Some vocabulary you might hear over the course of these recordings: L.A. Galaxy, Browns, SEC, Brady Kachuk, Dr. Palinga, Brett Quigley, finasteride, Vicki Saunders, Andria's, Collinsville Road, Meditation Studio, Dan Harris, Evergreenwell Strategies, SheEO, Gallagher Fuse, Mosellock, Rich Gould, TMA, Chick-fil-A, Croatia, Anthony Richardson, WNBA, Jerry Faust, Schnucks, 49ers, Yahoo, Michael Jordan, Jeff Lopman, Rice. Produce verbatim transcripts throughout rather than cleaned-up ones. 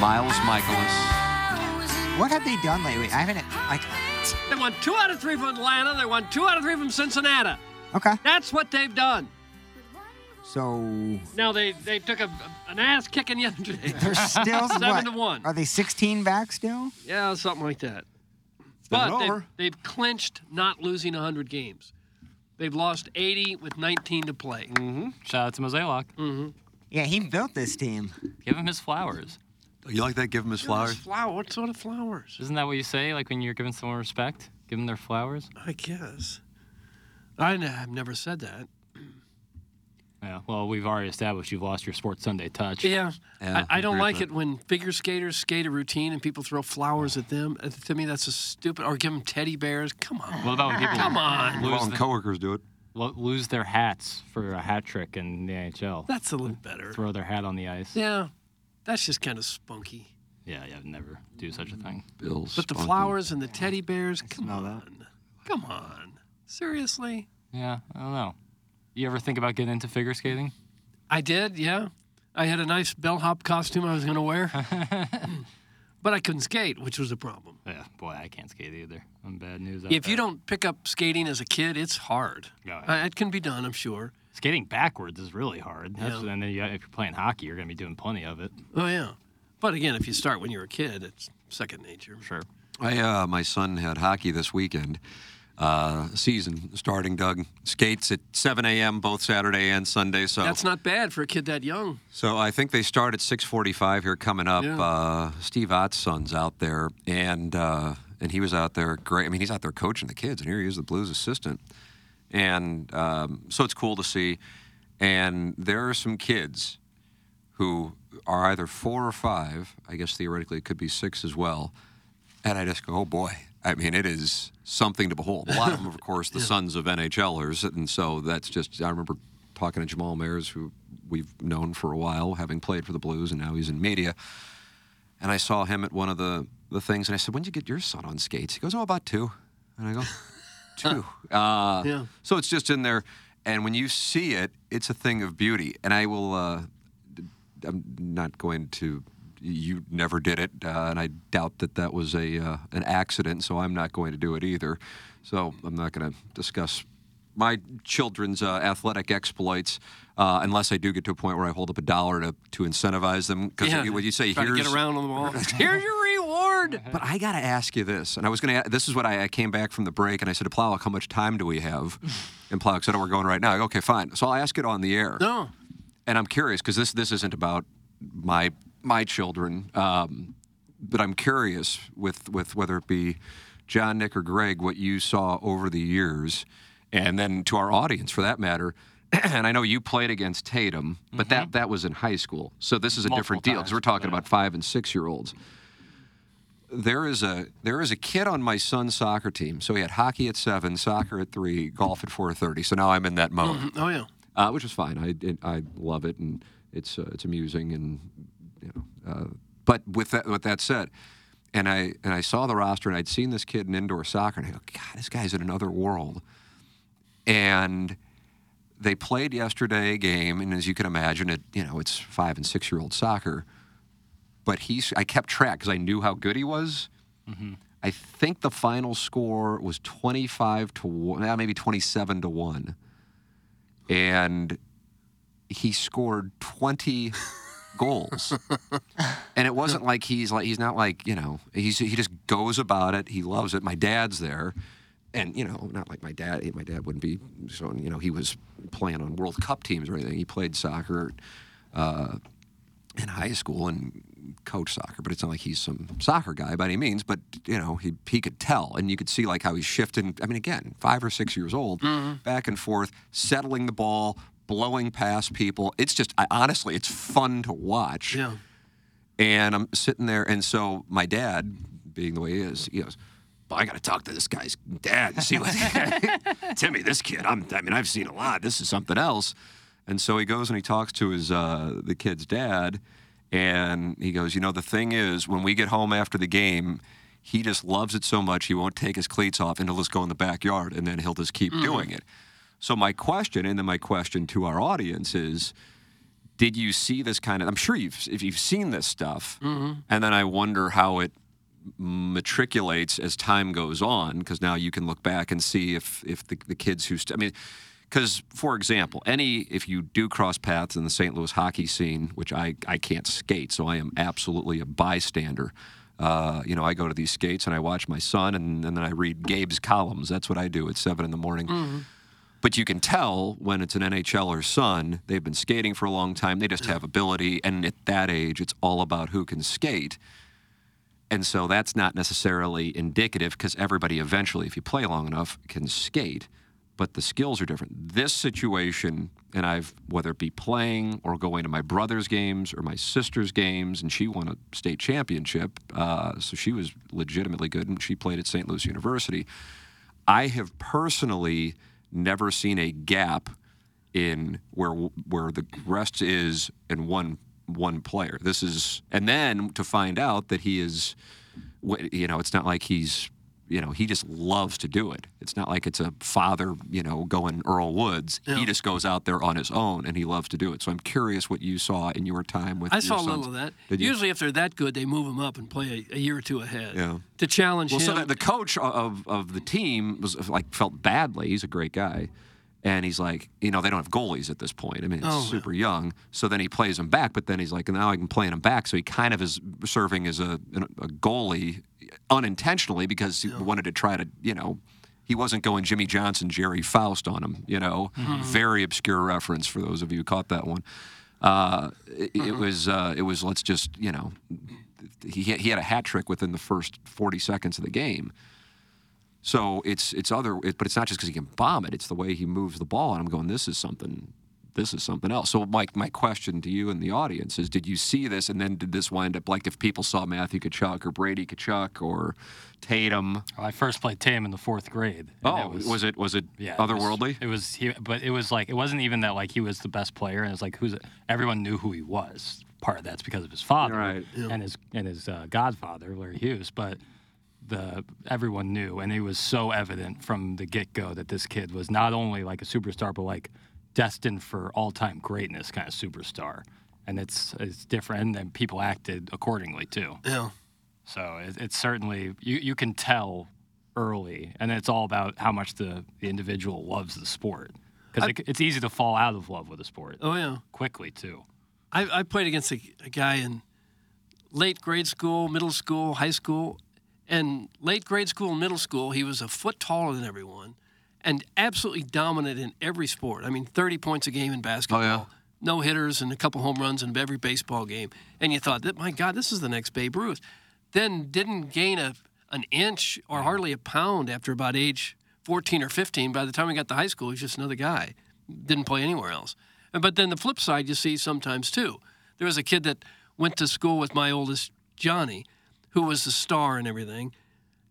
Miles Michaelis. What have they done lately? I haven't, like... They won two out of three from Atlanta. They won two out of three from Cincinnati. Okay. That's what they've done. So... Now, they, they took a, an ass-kicking yesterday. They're still... Seven to one. Are they sixteen back still? Yeah, something like that. It's but they've, they've clinched not losing one hundred games. They've lost eighty with nineteen to play. Mm-hmm. Shout out to Mosellock. Mm-hmm. Yeah, he built this team. Give him his flowers. You like that? Give them his give flowers? Flower. What sort of flowers? Isn't that what you say, like, when you're giving someone respect? Give them their flowers? I guess. I n- I've never said that. Yeah, well, we've already established you've lost your Sports Sunday touch. Yeah. yeah I, I don't like it when figure skaters skate a routine and people throw flowers at them. Uh, to me, that's a stupid... Or give them teddy bears. Come on. What about when people... Come on. Lose well, when the, coworkers do it. Lo- lose their hats for a hat trick in the N H L. That's a little better. Throw their hat on the ice. Yeah. That's just kind of spunky. Yeah, yeah, I'd never do such a thing. Bill's but the spunky. Flowers and the teddy bears, come on. That. Come on. Seriously? Yeah, I don't know. You ever think about getting into figure skating? I did, yeah. I had a nice bellhop costume I was going to wear. But I couldn't skate, which was a problem. Yeah, boy, I can't skate either. I'm bad news. If you don't pick up skating as a kid, it's hard. No, yeah. It can be done, I'm sure. Skating backwards is really hard. That's, yeah. And then you, if you're playing hockey, you're going to be doing plenty of it. Oh, yeah. But, again, if you start when you're a kid, it's second nature. Sure. I uh, my son had hockey this weekend, uh, season starting, Doug. Skates at seven a.m. both Saturday and Sunday. So that's not bad for a kid that young. So I think they start at six forty-five here coming up. Yeah. Uh, Steve Ott's son's out there, and uh, and he was out there great. I mean, he's out there coaching the kids, and here he is, the Blues assistant. And um, so it's cool to see. And there are some kids who are either four or five. I guess theoretically it could be six as well. And I just go, oh, boy. I mean, it is something to behold. A lot of them, of course, the yeah. sons of N H Lers. And so that's just – I remember talking to Jamal Mayers, who we've known for a while, having played for the Blues, and now he's in media. And I saw him at one of the, the things, and I said, when did you get your son on skates? He goes, oh, about two. And I go – Too. Uh, yeah. So it's just in there, and when you see it, it's a thing of beauty. And I will, uh, I'm not going to, you never did it, uh, and I doubt that that was a uh, an accident, so I'm not going to do it either. So I'm not going to discuss my children's uh, athletic exploits uh, unless I do get to a point where I hold up a dollar to, to incentivize them. Because yeah. when you say, here's... get around on the wall. Here's your reward. But I got to ask you this. And I was going to... This is what I, I came back from the break, and I said to Plowek, how much time do we have? And Plowek said, oh, we're going right now. I go, okay, fine. So I'll ask it on the air. No. And I'm curious, because this, this isn't about my my children, um, but I'm curious with, with whether it be John, Nick, or Greg, what you saw over the years... And then to our audience, for that matter, and I know you played against Tatum, but mm-hmm. that, that was in high school. So this is a Multiple different deal because we're talking yeah. about five- and six-year-olds. There is a there is a kid on my son's soccer team. So he had hockey at seven, soccer at three, golf at four thirty. So now I'm in that mode. Mm-hmm. Oh, yeah. Uh, which is fine. I it, I love it, and it's uh, it's amusing. And you know, uh, but with that with that said, and I and I saw the roster, and I'd seen this kid in indoor soccer, and I go, God, this guy's in another world. And they played yesterday a game, and as you can imagine, it you know it's five and six year old soccer. But he's I kept track because I knew how good he was. Mm-hmm. I think the final score was twenty five to one, maybe twenty seven to one, and he scored twenty goals. And it wasn't like he's like he's not like, you know, he's he just goes about it. He loves it. My dad's there. And, you know, not like my dad. My dad wouldn't be, so, you know, he was playing on World Cup teams or anything. He played soccer uh, in high school and coached soccer. But it's not like he's some soccer guy by any means. But, you know, he he could tell. And you could see, like, how he's shifting. I mean, again, five or six years old, mm-hmm. back and forth, settling the ball, blowing past people. It's just, I, honestly, it's fun to watch. Yeah. And I'm sitting there. And so my dad, being the way he is, he goes, I got to talk to this guy's dad and see what Timmy, this kid, I'm, I mean, I've seen a lot. This is something else. And so he goes and he talks to his uh, the kid's dad, and he goes, you know, the thing is, when we get home after the game, he just loves it so much he won't take his cleats off, and he'll just go in the backyard, and then he'll just keep mm. doing it. So my question, and then my question to our audience is, did you see this kind of, I'm sure you've, if you've seen this stuff, mm-hmm. and then I wonder how it matriculates as time goes on, because now you can look back and see if if the, the kids who st- I mean, because for example, any if you do cross paths in the Saint Louis hockey scene, which I I can't skate, so I am absolutely a bystander. Uh, you know, I go to these skates and I watch my son, and, and then I read Gabe's columns. That's what I do at seven in the morning. Mm-hmm. But you can tell when it's an NHLer's son, they've been skating for a long time. They just have ability, and at that age, it's all about who can skate. And so that's not necessarily indicative, because everybody eventually, if you play long enough, can skate, but the skills are different. This situation, and I've, whether it be playing or going to my brother's games or my sister's games, and she won a state championship, uh, so she was legitimately good, and she played at Saint Louis University. I have personally never seen a gap in where where the rest is in one one player. This is, and then to find out that he is, you know, it's not like he's, you know, he just loves to do it. It's not like it's a father, you know, going Earl Woods. Yeah. He just goes out there on his own and he loves to do it. So I'm curious what you saw in your time with. I your saw sons. A little of that. Usually, if they're that good, they move him up and play a, a year or two ahead yeah. to challenge well, him. Well, so that the coach of of the team was like felt badly. He's a great guy. And he's like, you know, they don't have goalies at this point. I mean, it's oh, super wow. young. So then he plays him back, but then he's like, now I can play him back. So he kind of is serving as a, a goalie unintentionally, because he yeah. wanted to try to, you know, he wasn't going Jimmy Johnson, Jerry Faust on him, you know. Mm-hmm. Very obscure reference for those of you who caught that one. Uh, it, mm-hmm. it was, uh, it was let's just, you know, he he had a hat trick within the first forty seconds of the game. So it's it's other, it, but it's not just because he can bomb it. It's the way he moves the ball, and I'm going, this is something, this is something else. So, Mike, my question to you and the audience is: did you see this, and then did this wind up like if people saw Matthew Kachuk or Brady Kachuk or Tatum? Well, I first played Tatum in the fourth grade. Oh, it was, was it was it yeah, otherworldly? It was, it was, he, but it was like it wasn't even that like he was the best player, and it's like who's everyone knew who he was. Part of that's because of his father right. and his and his uh, godfather Larry Hughes, but. The everyone knew, and it was so evident from the get-go that this kid was not only like a superstar, but like destined for all-time greatness kind of superstar. And it's it's different, and people acted accordingly too. Yeah. So it, it's certainly you, you can tell early, and it's all about how much the, the individual loves the sport, because it, it's easy to fall out of love with the sport. Oh yeah, quickly too. I, I played against a, a guy in late grade school, middle school, high school. And late grade school and middle school, he was a foot taller than everyone and absolutely dominant in every sport. I mean, thirty points a game in basketball, oh, yeah. no hitters and a couple home runs in every baseball game. And you thought, my God, this is the next Babe Ruth. Then didn't gain a, an inch or hardly a pound after about age fourteen or fifteen. By the time he got to high school, he was just another guy. Didn't play anywhere else. But then the flip side you see sometimes, too. There was a kid that went to school with my oldest, Johnny, who was the star and everything,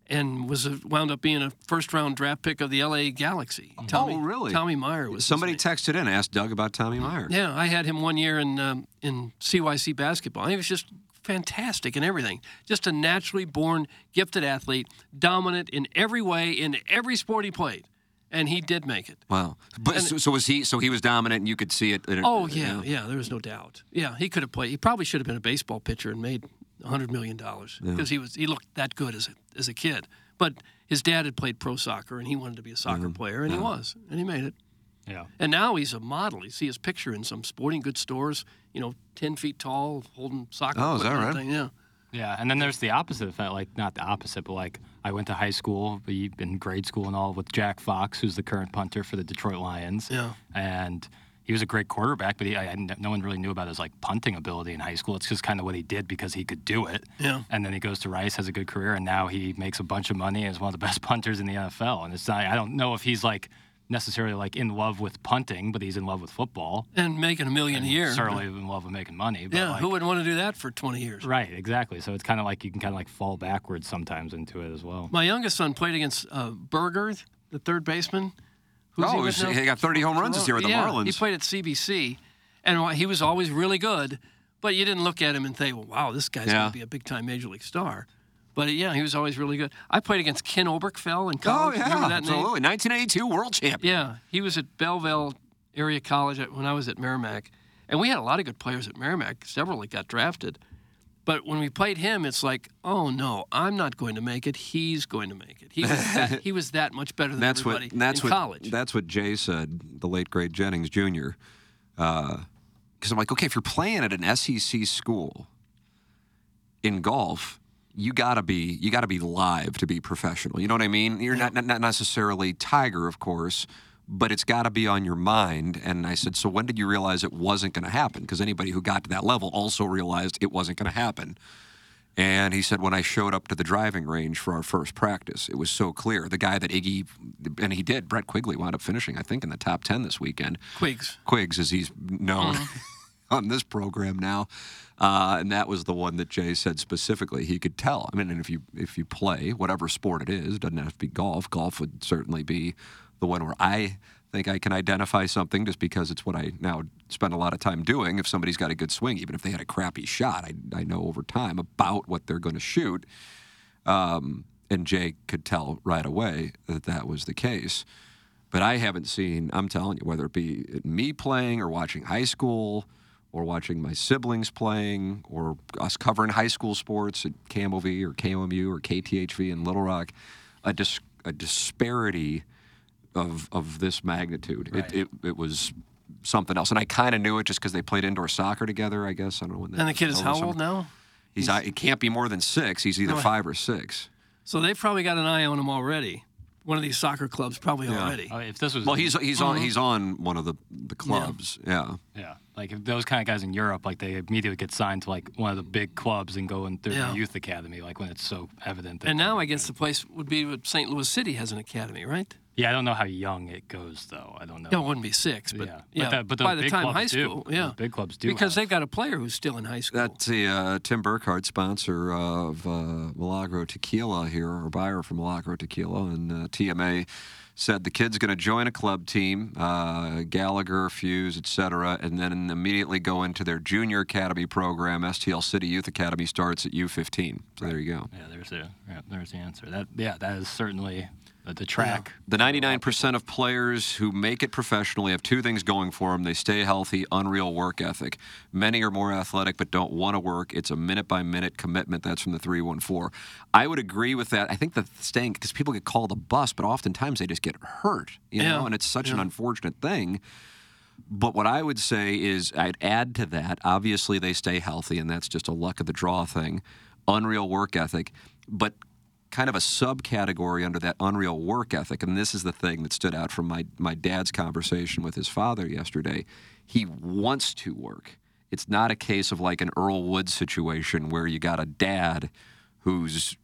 and was a, wound up being a first-round draft pick of the L A Galaxy. Oh, Tommy, really? Tommy Meyer was Somebody his name. Texted in, asked Doug about Tommy Meyer. Yeah, I had him one year in um, in C Y C basketball. He was just fantastic in everything. Just a naturally born, gifted athlete, dominant in every way, in every sport he played. And he did make it. Wow. But so, so was he. So he was dominant, and you could see it. it oh, yeah, you know? yeah, there was no doubt. Yeah, he could have played. He probably should have been a baseball pitcher and made one hundred million dollars because yeah. he was he looked that good as a, as a kid. But his dad had played pro soccer, and he wanted to be a soccer mm-hmm. player, and yeah. he was, and he made it. Yeah. And now he's a model. You see his picture in some sporting goods stores, you know, ten feet tall, holding soccer. Oh, is that right? Thing. Yeah. Yeah, and then there's the opposite of that, like, not the opposite, but, like, I went to high school, in grade school and all, with Jack Fox, who's the current punter for the Detroit Lions. Yeah. And he was a great quarterback, but he, I, no one really knew about his, like, punting ability in high school. It's just kind of what he did because he could do it. Yeah. And then he goes to Rice, has a good career, and now he makes a bunch of money and is one of the best punters in the N F L. And it's not, I don't know if he's, like, necessarily, like, in love with punting, but he's in love with football. And making a million a year. Certainly in love with making money. But yeah, like, who wouldn't want to do that for twenty years? Right, exactly. So it's kind of like you can kind of, like, fall backwards sometimes into it as well. My youngest son played against uh, Berger, the third baseman. Who's oh, he, was, he got thirty home runs this year with the yeah, Marlins. He played at C B C, and he was always really good, but you didn't look at him and think, well, wow, this guy's yeah. going to be a big-time Major League star. But, yeah, he was always really good. I played against Ken Obergefell in college. Oh, yeah, that absolutely. Name? nineteen eighty-two world champion. Yeah, he was at Belleville Area College when I was at Merrimack. And we had a lot of good players at Merrimack, several that got drafted. But when we played him, it's like, oh, no, I'm not going to make it. He's going to make it. He was that, he was that much better than that's everybody what, that's in what, college. That's what Jay said, the late, great Jennings Junior Because uh, I'm like, okay, if you're playing at an S E C school in golf— You gotta be you gotta be live to be professional. You know what I mean? You're not not, not necessarily Tiger, of course, but it's gotta be on your mind. And I said, so when did you realize it wasn't gonna happen? Because anybody who got to that level also realized it wasn't gonna happen. And he said, when I showed up to the driving range for our first practice, it was so clear. The guy that Iggy, and he did, Brett Quigley wound up finishing, I think, in the top ten this weekend. Quigs. Quigs, as he's known. Mm-hmm. on this program now, uh, and that was the one that Jay said specifically he could tell. I mean, and if you if you play whatever sport it is, doesn't have to be golf. Golf would certainly be the one where I think I can identify something just because it's what I now spend a lot of time doing. If somebody's got a good swing, even if they had a crappy shot, I, I know over time about what they're going to shoot. Um, and Jay could tell right away that that was the case. But I haven't seen, I'm telling you, whether it be me playing or watching high school or watching my siblings playing, or us covering high school sports at K M O V or K O M U or K T H V in Little Rock, a, dis- a disparity of of this magnitude. Right. It, it it was something else. And I kind of knew it just because they played indoor soccer together, I guess. I don't know when that And the kid is how old now? He's, He's It can't be more than six. He's either no, five or six. So they've probably got an eye on him already. One of these soccer clubs, probably yeah. already. Uh, if this was well, he's he's mm-hmm. on he's on one of the, the clubs. Yeah. yeah, yeah. Like if those kind of guys in Europe, like they immediately get signed to like one of the big clubs and go in through yeah. the youth academy, like when it's so evident. That and now I guess the place would be what Saint Louis City has an academy, right? Yeah, I don't know how young it goes though. I don't know. No, it wouldn't be six, but yeah. yeah. But, that, but those by the big time clubs high school, do. yeah, those big clubs do because have. They've got a player who's still in high school. That's the uh, Tim Burkhardt, sponsor of uh, Milagro Tequila here, or buyer for Milagro Tequila, and uh, T M A said the kid's going to join a club team, uh, Gallagher, Fuse, et cetera, and then immediately go into their junior academy program. S T L City Youth Academy starts at U fifteen. So there you go. Yeah, there's the yeah, there's the answer. That yeah, that is certainly. The track. Yeah. The ninety-nine percent of players who make it professionally have two things going for them. They stay healthy, unreal work ethic. Many are more athletic but don't want to work. It's a minute-by-minute commitment. That's from the three one four. I would agree with that. I think the staying, because people get called a bust, but oftentimes they just get hurt, you yeah. know, and it's such yeah. an unfortunate thing. But what I would say is I'd add to that, obviously they stay healthy, and that's just a luck of the draw thing, unreal work ethic, but kind of a subcategory under that unreal work ethic, and this is the thing that stood out from my, my dad's conversation with his father yesterday. He wants to work. It's not a case of like an Earl Woods situation where you got a dad who's,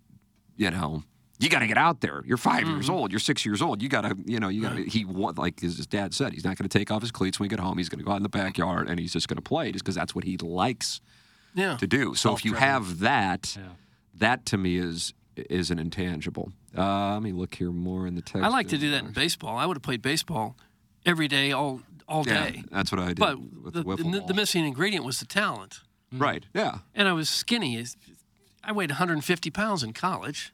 you know, you got to get out there. You're five mm-hmm. years old. You're six years old. You got to, you know, you got to, he, like his dad said, he's not going to take off his cleats when we get home. He's going to go out in the backyard, and he's just going to play just because that's what he likes yeah. to do. So if you have that, yeah. that to me is is an intangible. Uh, let me look here more in the text. I like to do that in baseball. I would have played baseball every day, all all yeah, day. That's what I did. But with the, the, wiffle the, ball. The missing ingredient was the talent. Mm-hmm. Right. Yeah. And I was skinny. I weighed one hundred fifty pounds in college.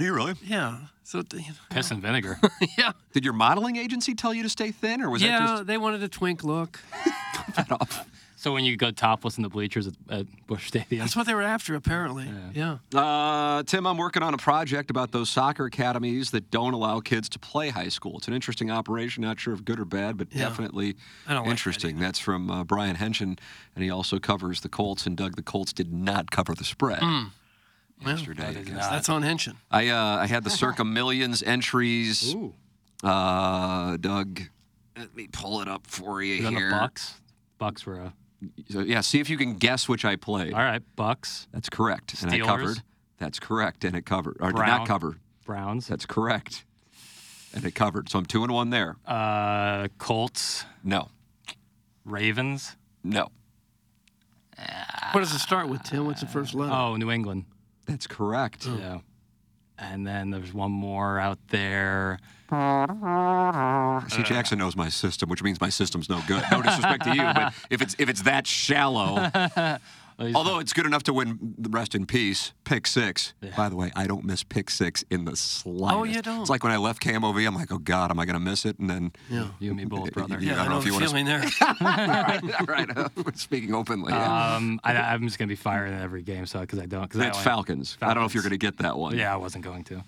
Are you really? Yeah. So you know, piss and vinegar. yeah. Did your modeling agency tell you to stay thin, or was yeah, that just? Yeah, they wanted a twink look. Cut that off. So when you go topless in the bleachers at, at Busch Stadium. That's what they were after, apparently. Yeah. yeah. Uh, Tim, I'm working on a project about those soccer academies that don't allow kids to play high school. It's an interesting operation. Not sure if good or bad, but yeah. definitely interesting. Like that That's from uh, Brian Henschen, and he also covers the Colts, and Doug, the Colts did not cover the spread. Mm. Yesterday. Well, that that's on Henschen. I uh, I had the Circa Millions entries. Ooh. Uh, Doug, let me pull it up for you here. The Bucs? Bucs were a... So, yeah, see if you can guess which I played. All right, Bucs. That's correct. Steelers. And I covered. That's correct, and it covered. Or Brown. did not cover. Browns. That's correct. And it covered. So I'm two and one there. Uh, Colts. No. Ravens. No. What does it start with, Tim? What's the first letter? Oh, New England. That's correct. Oh. Yeah. And then there's one more out there. See, Jackson knows my system, which means my system's no good. No disrespect to you, but if it's if it's that shallow, although it's good enough to win the rest in peace, pick six. Yeah. By the way, I don't miss pick six in the slightest. Oh, you don't? It's like when I left K M O V, I'm like, oh, God, am I going to miss it? And then yeah. you and me both, brother. Yeah, yeah I don't I know if you want to. There. all right, all right. Uh, speaking openly. Um, I, I'm just going to be firing at every game, so because I don't. Cause it's I Falcons. Falcons. I don't know if you're going to get that one. Yeah, I wasn't going to.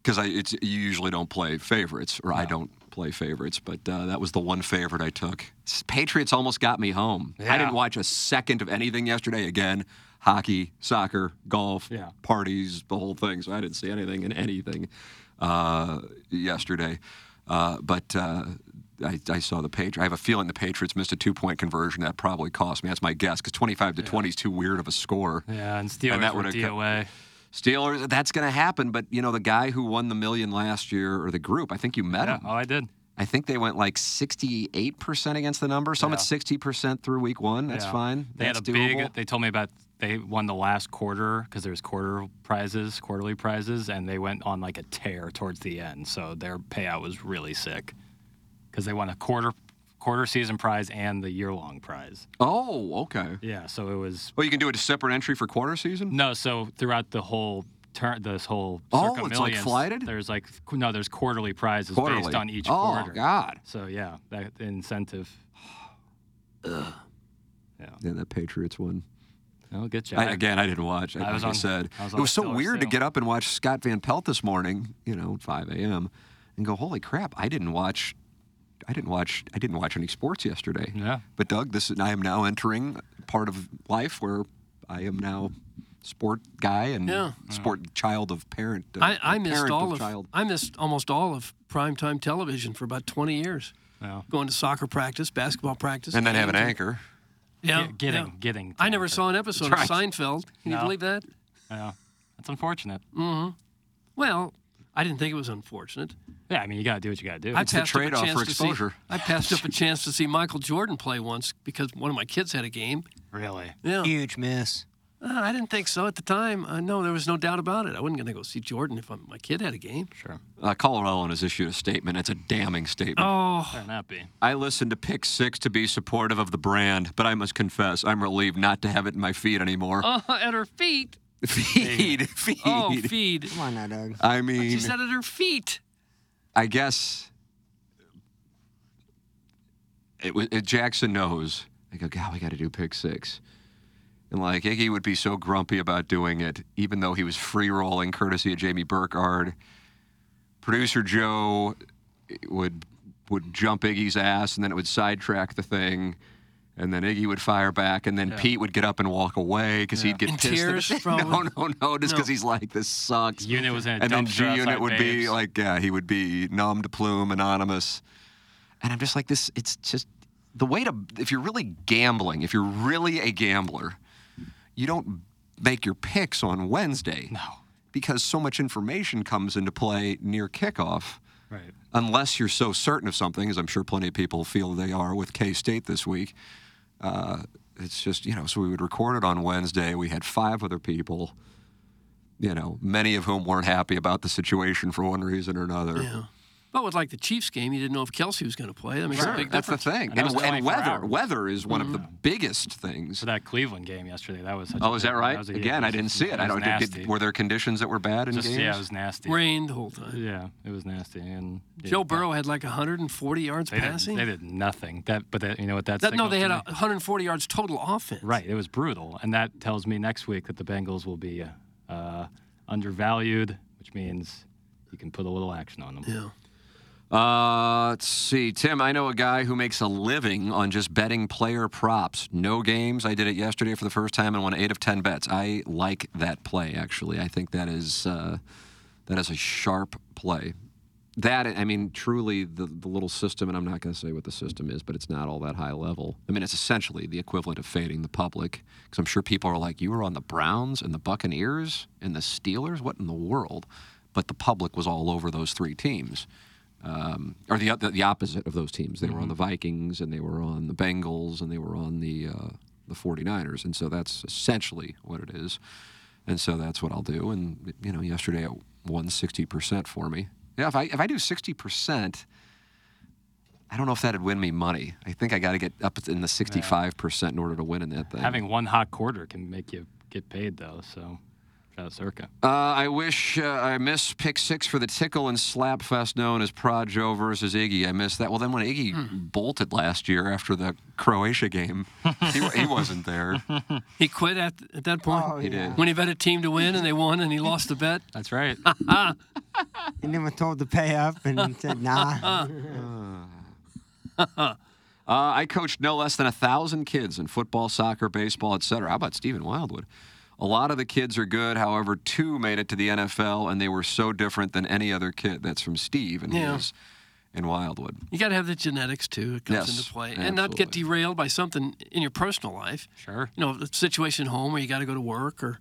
Because I, it's you usually don't play favorites, or no. I don't play favorites, but uh, that was the one favorite I took. Patriots almost got me home. Yeah. I didn't watch a second of anything yesterday. Again, hockey, soccer, golf, yeah. parties, the whole thing. So I didn't see anything in anything uh, yesterday. Uh, but uh, I, I saw the Patriots. I have a feeling the Patriots missed a two-point conversion. That probably cost me. That's my guess, because twenty-five to twenty yeah. is too weird of a score. Yeah, and Steelers and that were D O A. Come, Steelers, that's going to happen, but, you know, the guy who won the million last year, or the group, I think you met yeah, him. Oh, I did. I think they went like sixty-eight percent against the number. Some yeah. at sixty percent through week one. That's yeah. fine. They that's had a doable. big, they told me about, they won the last quarter because there's quarter prizes, quarterly prizes, and they went on like a tear towards the end. So their payout was really sick because they won a quarter Quarter season prize and the year-long prize. Oh, okay. Yeah, so it was... Well, you can do a separate entry for quarter season? No, so throughout the whole... Turn this whole oh, Circa Millions, it's like flighted. There's like no, there's quarterly prizes quarterly. based on each oh, quarter. Oh God! So yeah, that incentive. Ugh. Yeah. Yeah, that Patriots one. Oh, good job. I, again, I didn't watch. I, I was like on, I said I was on it was so weird still. to get up and watch Scott Van Pelt this morning. You know, five a.m. and go, holy crap! I didn't watch. I didn't watch. I didn't watch any sports yesterday. Yeah. But Doug, this I am now entering part of life where I am now. Sport guy and yeah. sport child of parent. Uh, I, I missed parent all of, of child. I missed almost all of primetime television for about twenty years. Wow. Going to soccer practice, basketball practice, and then have an anchor. Yeah, G- getting, yeah. getting. I never anchor. saw an episode right. of Seinfeld. Can no. you believe that? Yeah, that's unfortunate. Mm-hmm. Well, I didn't think it was unfortunate. Yeah, I mean, you got to do what you got to do. I it's a trade-off for exposure. See, I passed up a chance to see Michael Jordan play once because one of my kids had a game. Really? Yeah. Huge miss. Uh, I didn't think so at the time. Uh, no, there was no doubt about it. I wasn't going to go see Jordan if I'm, my kid had a game. Sure. Uh, Colorado has issued a statement. It's a damning statement. Oh. Better not be. I listened to Pick Six to be supportive of the brand, but I must confess, I'm relieved not to have it in my feed anymore. Uh, at her feet? Feed. Feed. feed. Oh, feed. Come on now, Doug. I mean. But she said at her feet. I guess. It was. It, Jackson knows. I go, God, we got to do Pick Six. And, like, Iggy would be so grumpy about doing it, even though he was free-rolling courtesy of Jamie Burkhard. Producer Joe would would jump Iggy's ass, and then it would sidetrack the thing. And then Iggy would fire back, and then yeah. Pete would get up and walk away because yeah. he'd get in pissed. Tears, at probably. No, no, no, just because no. he's like, this sucks. Unit was in a and then G-Unit would babes. be, like, yeah, he would be numbed, plume, anonymous. And I'm just like, this, it's just the way to, if you're really gambling, if you're really a gambler, you don't make your picks on Wednesday no. because so much information comes into play near kickoff right. unless you're so certain of something, as I'm sure plenty of people feel they are with K-State this week. Uh, it's just, you know, so we would record it on Wednesday. We had five other people, you know, many of whom weren't happy about the situation for one reason or another. Yeah. Well, with like the Chiefs game, you didn't know if Kelsey was going to play. That makes sure. a big difference. That's the thing. And, and, and weather, hours. weather is one mm-hmm. of the biggest things. For that Cleveland game yesterday, that was. Such oh, a is that right? That Again, I didn't see it. it. I don't. Did, did, were there conditions that were bad in Just, games? Yeah, it was nasty. Rained the whole time. Yeah, it was nasty. And yeah, Joe Burrow yeah. had like one hundred forty yards they passing. Did, they did nothing. That, but that, you know what that. that no, they had one hundred forty yards total offense. Right. It was brutal, and that tells me next week that the Bengals will be uh, undervalued, which means you can put a little action on them. Yeah. Uh, let's see. Tim, I know a guy who makes a living on just betting player props. No games. I did it yesterday for the first time and won eight of ten bets. I like that play, actually. I think that is uh, that is a sharp play. That, I mean, truly the, the little system, and I'm not going to say what the system is, but it's not all that high level. I mean, it's essentially the equivalent of fading the public, because I'm sure people are like, you were on the Browns and the Buccaneers and the Steelers? What in the world? But the public was all over those three teams. Um, or the, the the opposite of those teams. They mm-hmm. were on the Vikings, and they were on the Bengals, and they were on the uh, the 49ers. And so that's essentially what it is. And so that's what I'll do. And, you know, yesterday it won sixty percent for me. Yeah, if I if I do sixty percent, I don't know if that'd win me money. I think I got to get up in the sixty-five percent in order to win in that thing. Having one hot quarter can make you get paid, though, so... Uh, circa. Uh, I wish uh, I miss pick six for the tickle and slap fest known as Projo versus Iggy. I missed that. Well, then when Iggy mm. bolted last year after the Croatia game, he, he wasn't there. He quit at at that point. Oh, he yeah. did. When he bet a team to win and they won and he lost the bet. That's right. He never told to pay up and said nah. uh. Uh, I coached no less than a thousand kids in football, soccer, baseball, et cetera. How about Stephen Wildwood? A lot of the kids are good. However, two made it to the N F L, and they were so different than any other kid. That's from Steve and yeah. his in Wildwood. You got to have the genetics, too. It comes yes, into play. Absolutely. And not get derailed by something in your personal life. Sure. You know, the situation at home where you got to go to work or...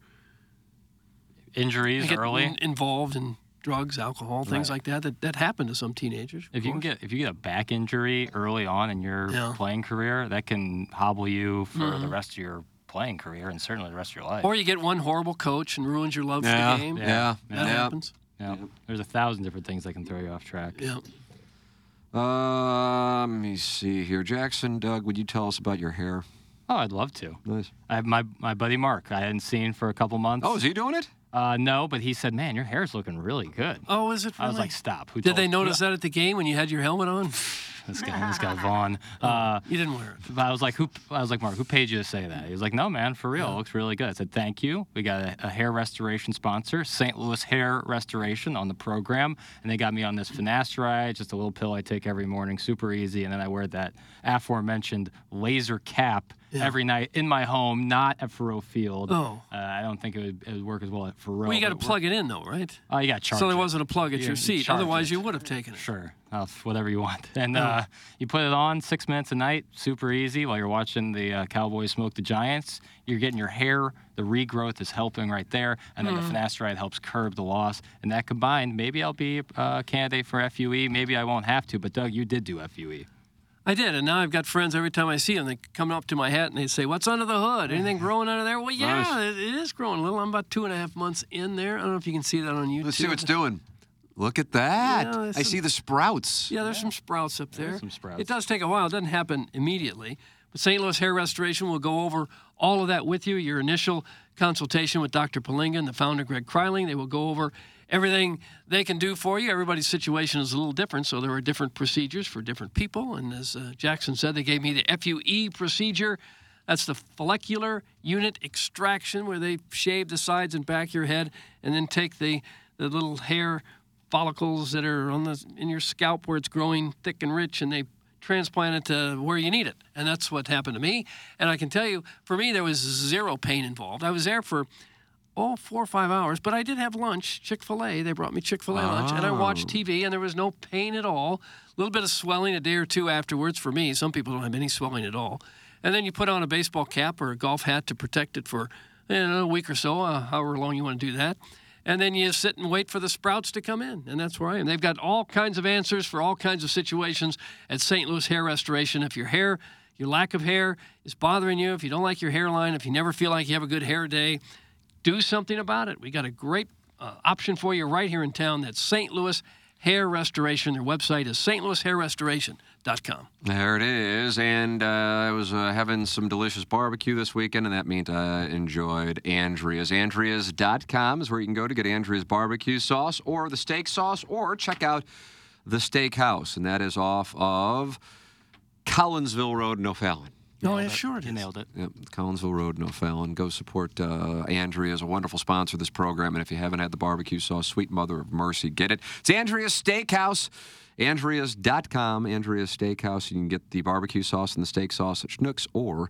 Injuries early. In, involved in drugs, alcohol, things right. like that, that. That happened to some teenagers. If you can get if you get a back injury early on in your yeah. playing career, that can hobble you for mm-hmm. the rest of your playing career and certainly the rest of your life. Or you get one horrible coach and ruins your love yeah, for the game. Yeah, yeah. That yeah. happens. Yeah. yeah. There's a thousand different things that can throw you off track. Yeah. Uh, let me see here. Jackson, Doug, would you tell us about your hair? Oh, I'd love to. Nice. I have my, my buddy Mark I hadn't seen for a couple months. Oh, is he doing it? Uh, no, but he said, man, your hair's looking really good. Oh, is it really? I was like, stop. Who Did they notice that at the game when you had your helmet on? This guy, this guy Vaughn. Uh, you didn't wear it. I was like, who? I was like, Mark, who paid you to say that? He was like, no, man, for real, yeah. it looks really good. I said, thank you. We got a, a hair restoration sponsor, Saint Louis Hair Restoration, on the program, and they got me on this finasteride, just a little pill I take every morning, super easy, and then I wear that aforementioned laser cap yeah. every night in my home, not at Faroe Field. Oh, uh, I don't think it would, it would work as well at Faroe. Well, you got to plug it in though, right? Oh, uh, you got charged. So there wasn't a plug at you, your seat. You Otherwise, it. you would have taken it. Sure. Uh, whatever you want. And uh, you put it on six minutes a night, super easy, while you're watching the uh, Cowboys smoke the Giants. You're getting your hair, the regrowth is helping right there, and then mm-hmm. the finasteride helps curb the loss. And that combined, maybe I'll be a candidate for F U E. Maybe I won't have to, but Doug, you did do F U E. I did, and now I've got friends every time I see them. They come up to my hat and they say, what's under the hood? Anything growing under there? Well, yeah, nice. it, it is growing a little. I'm about two and a half months in there. I don't know if you can see that on YouTube. Let's see what it's doing. Look at that. Yeah, I some, see the sprouts. Yeah, there's yeah. some sprouts up there. There's some sprouts. It does take a while. It doesn't happen immediately. But Saint Louis Hair Restoration will go over all of that with you, your initial consultation with Doctor Palinga and the founder, Greg Kryling. They will go over everything they can do for you. Everybody's situation is a little different, so there are different procedures for different people. And as uh, Jackson said, they gave me the F U E procedure. That's the follicular unit extraction, where they shave the sides and back of your head and then take the, the little hair follicles that are on the in your scalp where it's growing thick and rich, and they transplant it to where you need it. And that's what happened to me. And I can tell you, for me, there was zero pain involved. I was there for, oh, four or five hours, but I did have lunch, Chick-fil-A. They brought me Chick-fil-A oh. lunch, and I watched T V, and there was no pain at all. A little bit of swelling a day or two afterwards for me. Some people don't have any swelling at all. And then you put on a baseball cap or a golf hat to protect it for, you know, a week or so, uh, however long you want to do that. And then you sit and wait for the sprouts to come in, and that's where I am. They've got all kinds of answers for all kinds of situations at Saint Louis Hair Restoration. If your hair, your lack of hair is bothering you, if you don't like your hairline, if you never feel like you have a good hair day, do something about it. We got a great uh, option for you right here in town. That's Saint Louis Hair Restoration. Their website is Saint Louis Hair Restoration dot com. There it is. And uh, I was uh, having some delicious barbecue this weekend, and that means I enjoyed Andria's. Andria's dot com is where you can go to get Andria's barbecue sauce or the steak sauce, or check out the Steakhouse, and that is off of Collinsville Road in O'Fallon. You oh, yeah, it. sure it you is. Nailed it. Yep, Collinsville Road in O'Fallon. Go support uh, Andria's, a wonderful sponsor of this program. And if you haven't had the barbecue sauce, sweet mother of mercy, get it. It's Andria's Steakhouse, Andria's dot com, Andria's Steakhouse. You can get the barbecue sauce and the steak sauce at Schnucks or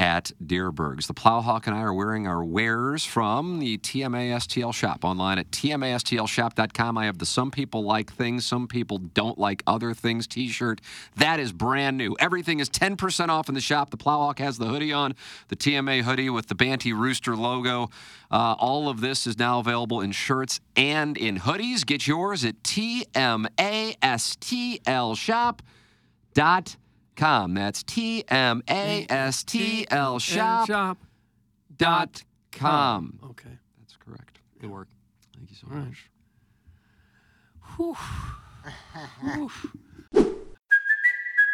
at Deerberg's. The Plowhawk and I are wearing our wares from the T M A S T L shop online at T M A S T L shop dot com. I have the Some People Like Things, Some People Don't Like Other Things t-shirt. That is brand new. Everything is ten percent off in the shop. The Plowhawk has the hoodie on, the T M A hoodie with the Banty Rooster logo. Uh, all of this is now available in shirts and in hoodies. Get yours at T M A S T L shop dot com. Com. That's T M A S T L shop dot com. Okay. That's correct. Good work. Thank you so All much. Right. Whew. Whew.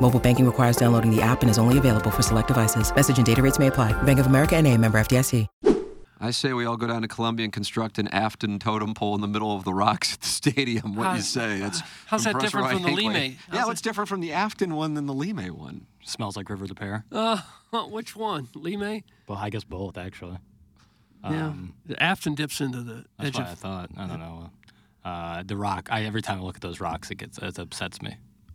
Mobile banking requires downloading the app and is only available for select devices. Message and data rates may apply. Bank of America N A, member F D I C. I say we all go down to Columbia and construct an Afton totem pole in the middle of the rocks at the stadium. What do you say? That's how's that different from the Lime? Yeah, what's different from the Afton one than the Lime one? Smells like River the Pear. Uh, which one? Lime? Well, I guess both, actually. Yeah. Um, the Afton dips into the edge of... That's what I thought. I don't know. Uh, the rock. I Every time I look at those rocks, it gets it upsets me.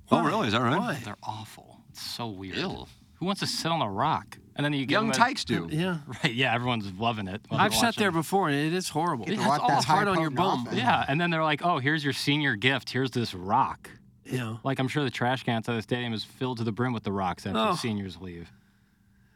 Why? Oh, really? Is that right? Why? They're awful. It's so weird. Ew. Who wants to sit on a rock? And then you get young tykes do. Yeah. Right. Yeah. Everyone's loving it. I've sat there before, and it is horrible. It's all hard on your bum. Yeah. And then they're like, "Oh, here's your senior gift. Here's this rock." Yeah. Like I'm sure the trash can outside the stadium is filled to the brim with the rocks after oh. the seniors leave.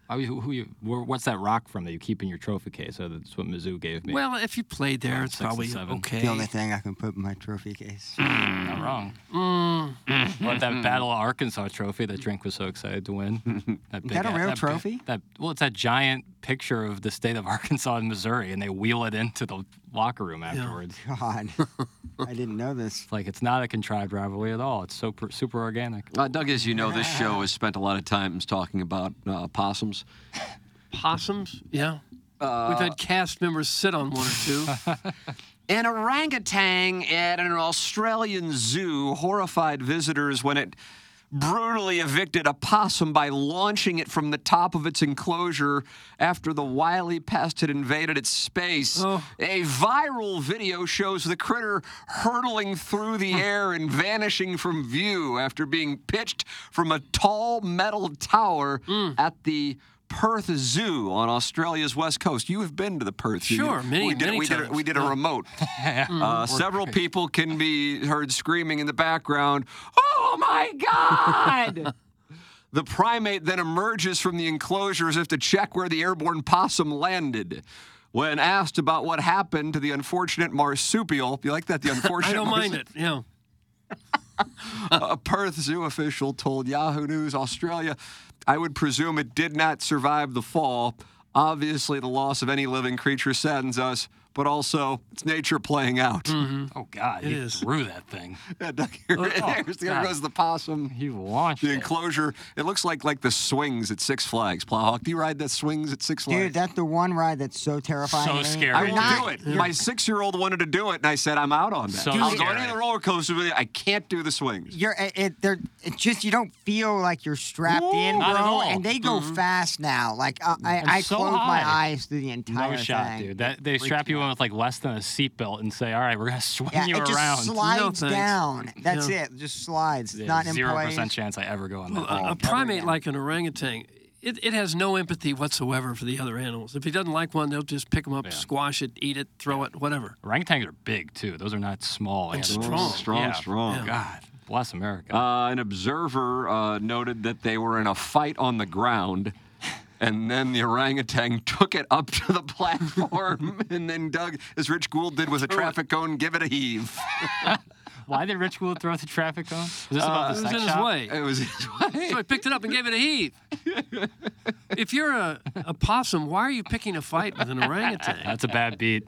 I mean, who, who you? What's that rock from that you keep in your trophy case? So that's what Mizzou gave me. Well, if you played there, yeah, it's probably okay. The only thing I can put in my trophy case. Mm. Not wrong. Mm. Mm. What that Battle of Arkansas trophy that Drink was so excited to win. That big, is that a real that, trophy? That, well, it's that giant picture of the state of Arkansas and Missouri, and they wheel it into the locker room afterwards. Oh, God. I didn't know this. Like, it's not a contrived rivalry at all. It's so per, super organic. Uh, Doug, as you know, this show has spent a lot of time talking about uh, possums. Possums? Yeah. Uh, We've had cast members sit on one or two. An orangutan at an Australian zoo horrified visitors when it brutally evicted a possum by launching it from the top of its enclosure after the wily pest had invaded its space. Oh. A viral video shows the critter hurtling through the air and vanishing from view after being pitched from a tall metal tower mm. at the Perth Zoo on Australia's west coast. You have been to the Perth Zoo. Sure, many, we did, many we times. Did a, we did a remote. yeah. mm, uh, several great. people can be heard screaming in the background, "Oh, my God!" The primate then emerges from the enclosure as if to check where the airborne possum landed. When asked about what happened to the unfortunate marsupial, you like that, the unfortunate I don't marsupial. mind it, yeah. A Perth Zoo official told Yahoo News Australia, "I would presume it did not survive the fall. Obviously, the loss of any living creature saddens us, but also it's nature playing out. Mm-hmm. Oh, God. It he is. Threw that thing. Yeah, Doug, here, oh, here goes the possum. He launched The enclosure. It. it looks like like the swings at Six Flags. Plowhawk, do you ride the swings at Six Flags? Dude, that's the one ride that's so terrifying. So scary. I won't do it. My six-year-old wanted to do it, and I said, I'm out on that. So I'll go on the roller coaster with you. I can't do the swings. You're, it, it, it's just you don't feel like you're strapped Ooh, in, bro. And they go mm-hmm. fast now. Like, uh, I, I so closed high. my eyes through the entire no thing. Shot, dude. That, they strap you in with, like, less than a seatbelt and say, all right, we're going to swing yeah, you around. It just around. slides no down. That's yeah. it. Just slides. Yeah, Not zero percent chance I ever go on that well, thing. A, a primate like an orangutan, it, it has no empathy whatsoever for the other animals. If he doesn't like one, they'll just pick them up, yeah. squash it, eat it, throw yeah. it, whatever. Orangutans are big, too. Those are not small. And animals. strong. Strong, yeah. strong. Yeah. God. Bless America. Uh, an observer uh, noted that they were in a fight on the ground, and then the orangutan took it up to the platform, and then Doug, as Rich Gould did with a traffic cone, give it a heave. Why did Rich Gould throw the traffic cone? Was this about uh, the sex shop? It was in his way. It was his way. So he picked it up and gave it a heave. If you're a, a possum, why are you picking a fight with an orangutan? That's a bad beat.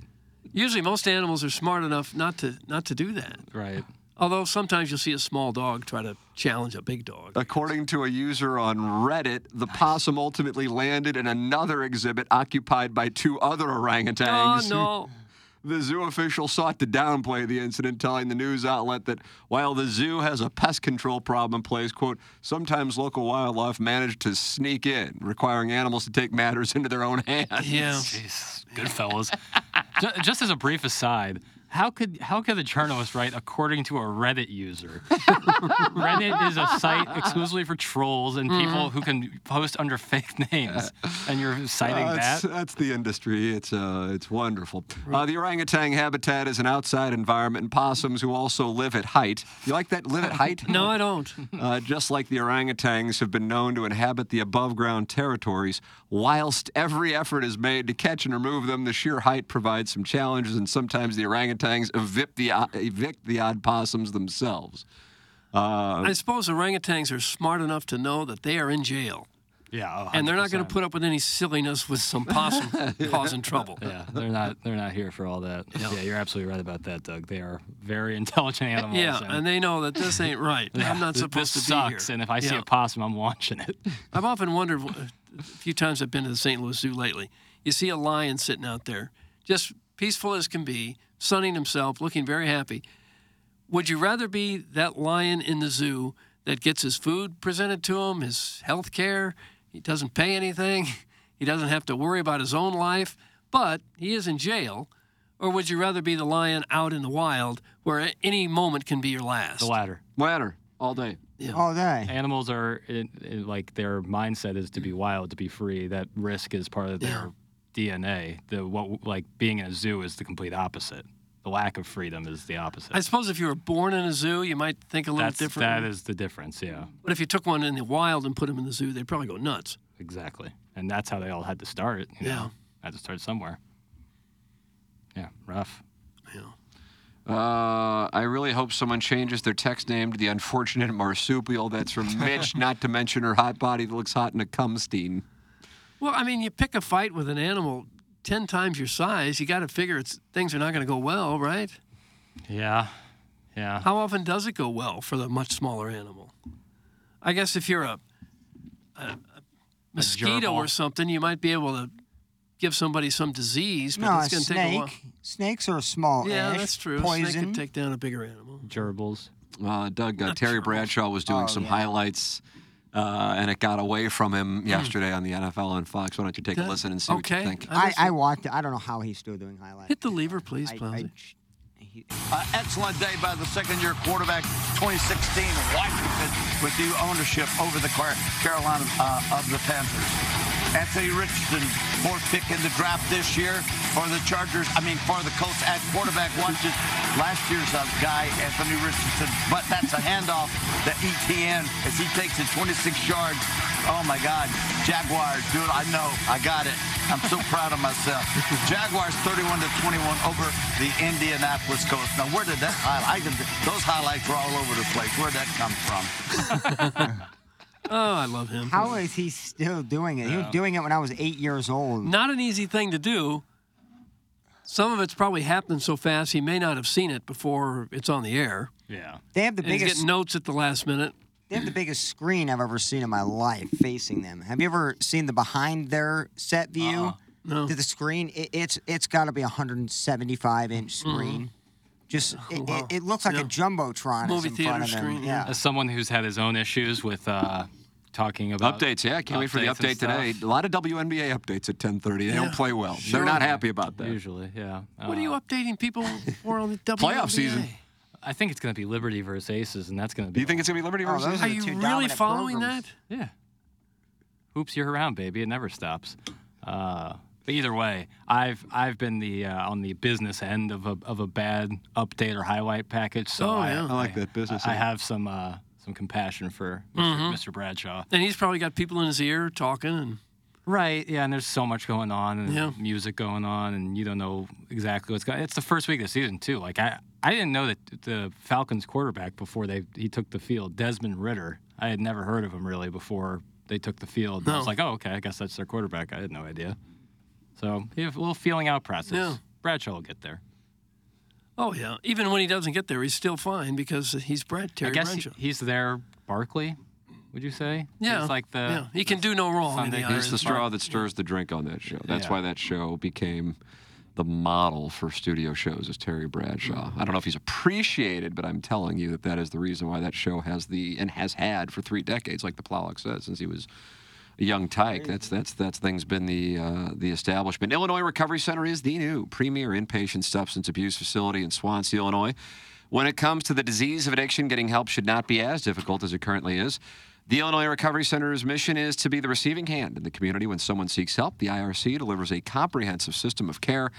Usually most animals are smart enough not to not to do that. Right. Although sometimes you'll see a small dog try to challenge a big dog. According to a user on Reddit, the nice. possum ultimately landed in another exhibit occupied by two other orangutans. Oh, no. The zoo official sought to downplay the incident, telling the news outlet that while the zoo has a pest control problem in place, quote, sometimes local wildlife managed to sneak in, requiring animals to take matters into their own hands. Yeah. Jeez, good fellas. just, just as a brief aside, How could how could the journalist write according to a Reddit user? Reddit is a site exclusively for trolls and people mm. who can post under fake names, and you're citing uh, that? That's the industry. It's uh, it's wonderful. Uh, the orangutan habitat is an outside environment, and possums who also live at height. You like that? Live at height? No, I don't. Uh, just like the orangutans have been known to inhabit the above-ground territories, whilst every effort is made to catch and remove them, the sheer height provides some challenges, and sometimes the orangutan Evict the, evict the odd possums themselves. Uh, I suppose orangutans are smart enough to know that they are in jail. Yeah, one hundred percent. And they're not going to put up with any silliness with some possum causing trouble. Yeah, they're not. They're not here for all that. Yeah. yeah, you're absolutely right about that, Doug. They are very intelligent animals. Yeah, and, and they know that this ain't right. yeah, I'm not supposed to be here. This sucks, and if I yeah. see a possum, I'm launching it. I've often wondered. A few times I've been to the Saint Louis Zoo lately. You see a lion sitting out there, just peaceful as can be, sunning himself, looking very happy. Would you rather be that lion in the zoo that gets his food presented to him, his health care, he doesn't pay anything, he doesn't have to worry about his own life, but he is in jail? Or would you rather be the lion out in the wild where any moment can be your last? The latter. Latter. All day. Yeah. All day. Animals are, it, it, like, their mindset is to be wild, to be free. That risk is part of their... Yeah. D N A. The what like being in a zoo is the complete opposite. The lack of freedom is the opposite. I suppose if you were born in a zoo, you might think a little That's, different. That is the difference, yeah. But if you took one in the wild and put them in the zoo, they'd probably go nuts. Exactly. And that's how they all had to start. You know? Yeah. Had to start somewhere. Yeah, rough. Yeah. Uh, I really hope someone changes their text name to the unfortunate marsupial. That's from Mitch, not to mention her hot body that looks hot in a cumstein. Well, I mean, you pick a fight with an animal ten times your size, you got to figure it's, things are not going to go well, right? Yeah, yeah. How often does it go well for the much smaller animal? I guess if you're a, a, a mosquito a or something, you might be able to give somebody some disease, but no, it's going to take a while. Snakes are small. Yeah, that's true. Poison. A snake could take down a bigger animal. Gerbils. Uh, Doug, uh, Terry gerbils. Bradshaw was doing oh, some yeah. highlights. Uh, and it got away from him yesterday on the N F L on Fox. Why don't you take that, a listen and see okay. what you think? I, I watched it. I don't know how he's still doing highlights. Hit the lever, please, Plowsy. Uh, excellent day by the second-year quarterback, twenty sixteen Washington, with new ownership over the Carolina uh, of the Panthers. Anthony Richardson, fourth pick in the draft this year for the Chargers. I mean, for the Colts at quarterback. Watch it. Last year's uh, guy, Anthony Richardson. But that's a handoff to E T N as he takes it twenty-six yards. Oh, my God. Jaguars, dude, I know. I got it. I'm so proud of myself. Jaguars thirty-one to twenty-one over the Indianapolis Colts. Now, where did that highlight? Those highlights were all over the place. Where'd that come from? Oh, I love him. How is he still doing it? Yeah. He was doing it when I was eight years old. Not an easy thing to do, some of it's probably happening so fast he may not have seen it before it's on the air. Yeah. They have the and biggest he's getting notes at the last minute. They have the biggest screen I've ever seen in my life facing them. Have you ever seen the behind their set view uh-uh. no. to the screen? It, it's it's got to be a one hundred seventy-five inch screen. Mm-hmm. Just it, wow. it, it looks like yeah. a jumbotron movie in front of them. Screen, yeah. As someone who's had his own issues with uh, talking about updates, yeah, I can't wait for the update today. A lot of W N B A updates at ten thirty. They yeah. don't play well. Sure. They're not happy about that. Usually, yeah. Uh, what are you updating people for on the W N B A? Playoff season. I think it's going to be Liberty versus Aces, and that's going to be. Do you think it's going to be Liberty versus Aces? Oh, are you really following programs. that? Yeah. Hoops, you're around, baby. It never stops. Uh, But either way, I've I've been the uh, on the business end of a of a bad update or highlight package. So oh, yeah. I, I like that business. I, I have some uh, some compassion for Mister Mm-hmm. Mister Bradshaw, and he's probably got people in his ear talking. And... Right, yeah, and there's so much going on, and yeah. music going on, and you don't know exactly what's going. It's the first week of the season too. Like I, I didn't know that the Falcons quarterback before they he took the field, Desmond Ritter. I had never heard of him really before they took the field. No. I was like, oh, okay, I guess that's their quarterback. I had no idea. So you have a little feeling out process. Yeah. Bradshaw will get there. Oh, yeah. Even when he doesn't get there, he's still fine because he's Brad, Terry I guess Bradshaw. He's there, Barkley, would you say? Yeah. He's like the, yeah. He can do no wrong. Sunday in the he's the straw Bar- that stirs yeah. the drink on that show. That's yeah. why that show became the model for studio shows is Terry Bradshaw. I don't know if he's appreciated, but I'm telling you that that is the reason why that show has the and has had for three decades, like the Plowlock said, since he was... A young tyke. That's that's that's thing's been the uh, the establishment. Illinois Recovery Center is the new premier inpatient substance abuse facility in Swansea, Illinois. When it comes to the disease of addiction, getting help should not be as difficult as it currently is. The Illinois Recovery Center's mission is to be the receiving hand in the community when someone seeks help. The I R C delivers a comprehensive system of care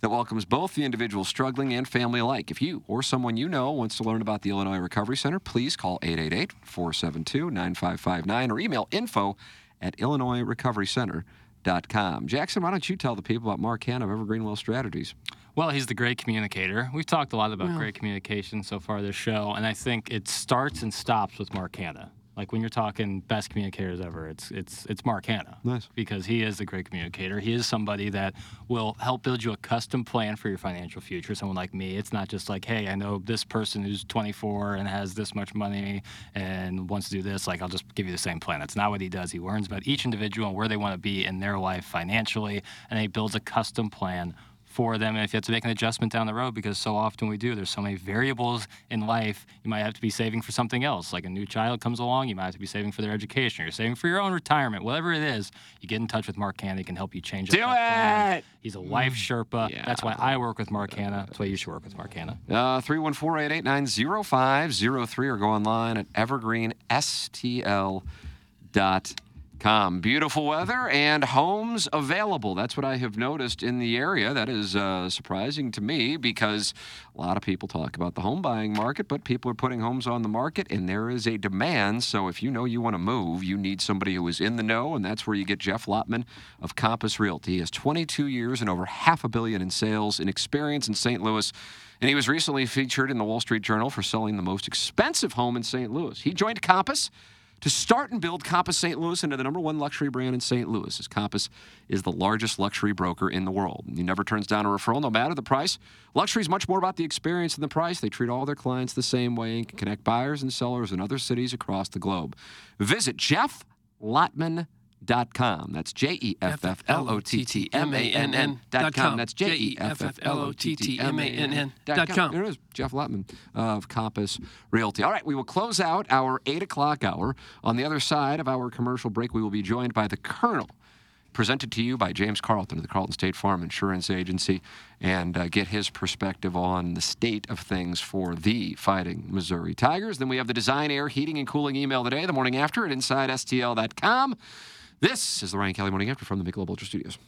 that welcomes both the individual struggling and family alike. If you or someone you know wants to learn about the Illinois Recovery Center, please call eight eight eight, four seven two, nine five five nine or email info at illinois recovery center dot com. Jackson, why don't you tell the people about Mark Hanna of Evergreenwell Strategies? Well, he's the great communicator. We've talked a lot about yeah. great communication so far this show, and I think it starts and stops with Mark Hanna. Like when you're talking best communicators ever, it's it's it's Mark Hanna. Nice. Because he is the great communicator. He is somebody that will help build you a custom plan for your financial future. Someone like me, it's not just like, hey, I know this person who's twenty-four and has this much money and wants to do this. Like, I'll just give you the same plan. That's not what he does. He learns about each individual and where they want to be in their life financially, and he builds a custom plan for them. And if you have to make an adjustment down the road, because so often we do, there's so many variables in life, you might have to be saving for something else. Like a new child comes along, you might have to be saving for their education, or you're saving for your own retirement, whatever it is, you get in touch with Mark Hanna. He can help you change do it. Plan. He's a life Sherpa. Yeah. That's why I work with Mark Hanna. That's why you should work with Mark Hanna. Uh, three one four, eight eight nine, zero five zero three or go online at evergreen s t l dot com. Com. Beautiful weather and homes available. That's what I have noticed in the area. That is uh, surprising to me because a lot of people talk about the home buying market, but people are putting homes on the market and there is a demand. So if you know you want to move, you need somebody who is in the know, and that's where you get Jeff Lopman of Compass Realty. He has twenty-two years and over half a billion in sales and experience in Saint Louis. And he was recently featured in the Wall Street Journal for selling the most expensive home in Saint Louis. He joined Compass to start and build Compass Saint Louis into the number one luxury brand in Saint Louis, as Compass is the largest luxury broker in the world. He never turns down a referral, no matter the price. Luxury is much more about the experience than the price. They treat all their clients the same way and can connect buyers and sellers in other cities across the globe. Visit jeff lotman dot com. That's J E F F L O T T M A N N dot com. That's J E F F L O T T M A N N dot com. There it is, Jeff Lotman of Compass Realty. All right, we will close out our eight o'clock hour. On the other side of our commercial break, we will be joined by the Colonel, presented to you by James Carlton of the Carlton State Farm Insurance Agency, and uh, get his perspective on the state of things for the Fighting Missouri Tigers. Then we have the Design, Air, Heating, and Cooling email today, the morning after, at inside S T L dot com. This is the Ryan Kelly Morning After from the Michelob Ultra Studios.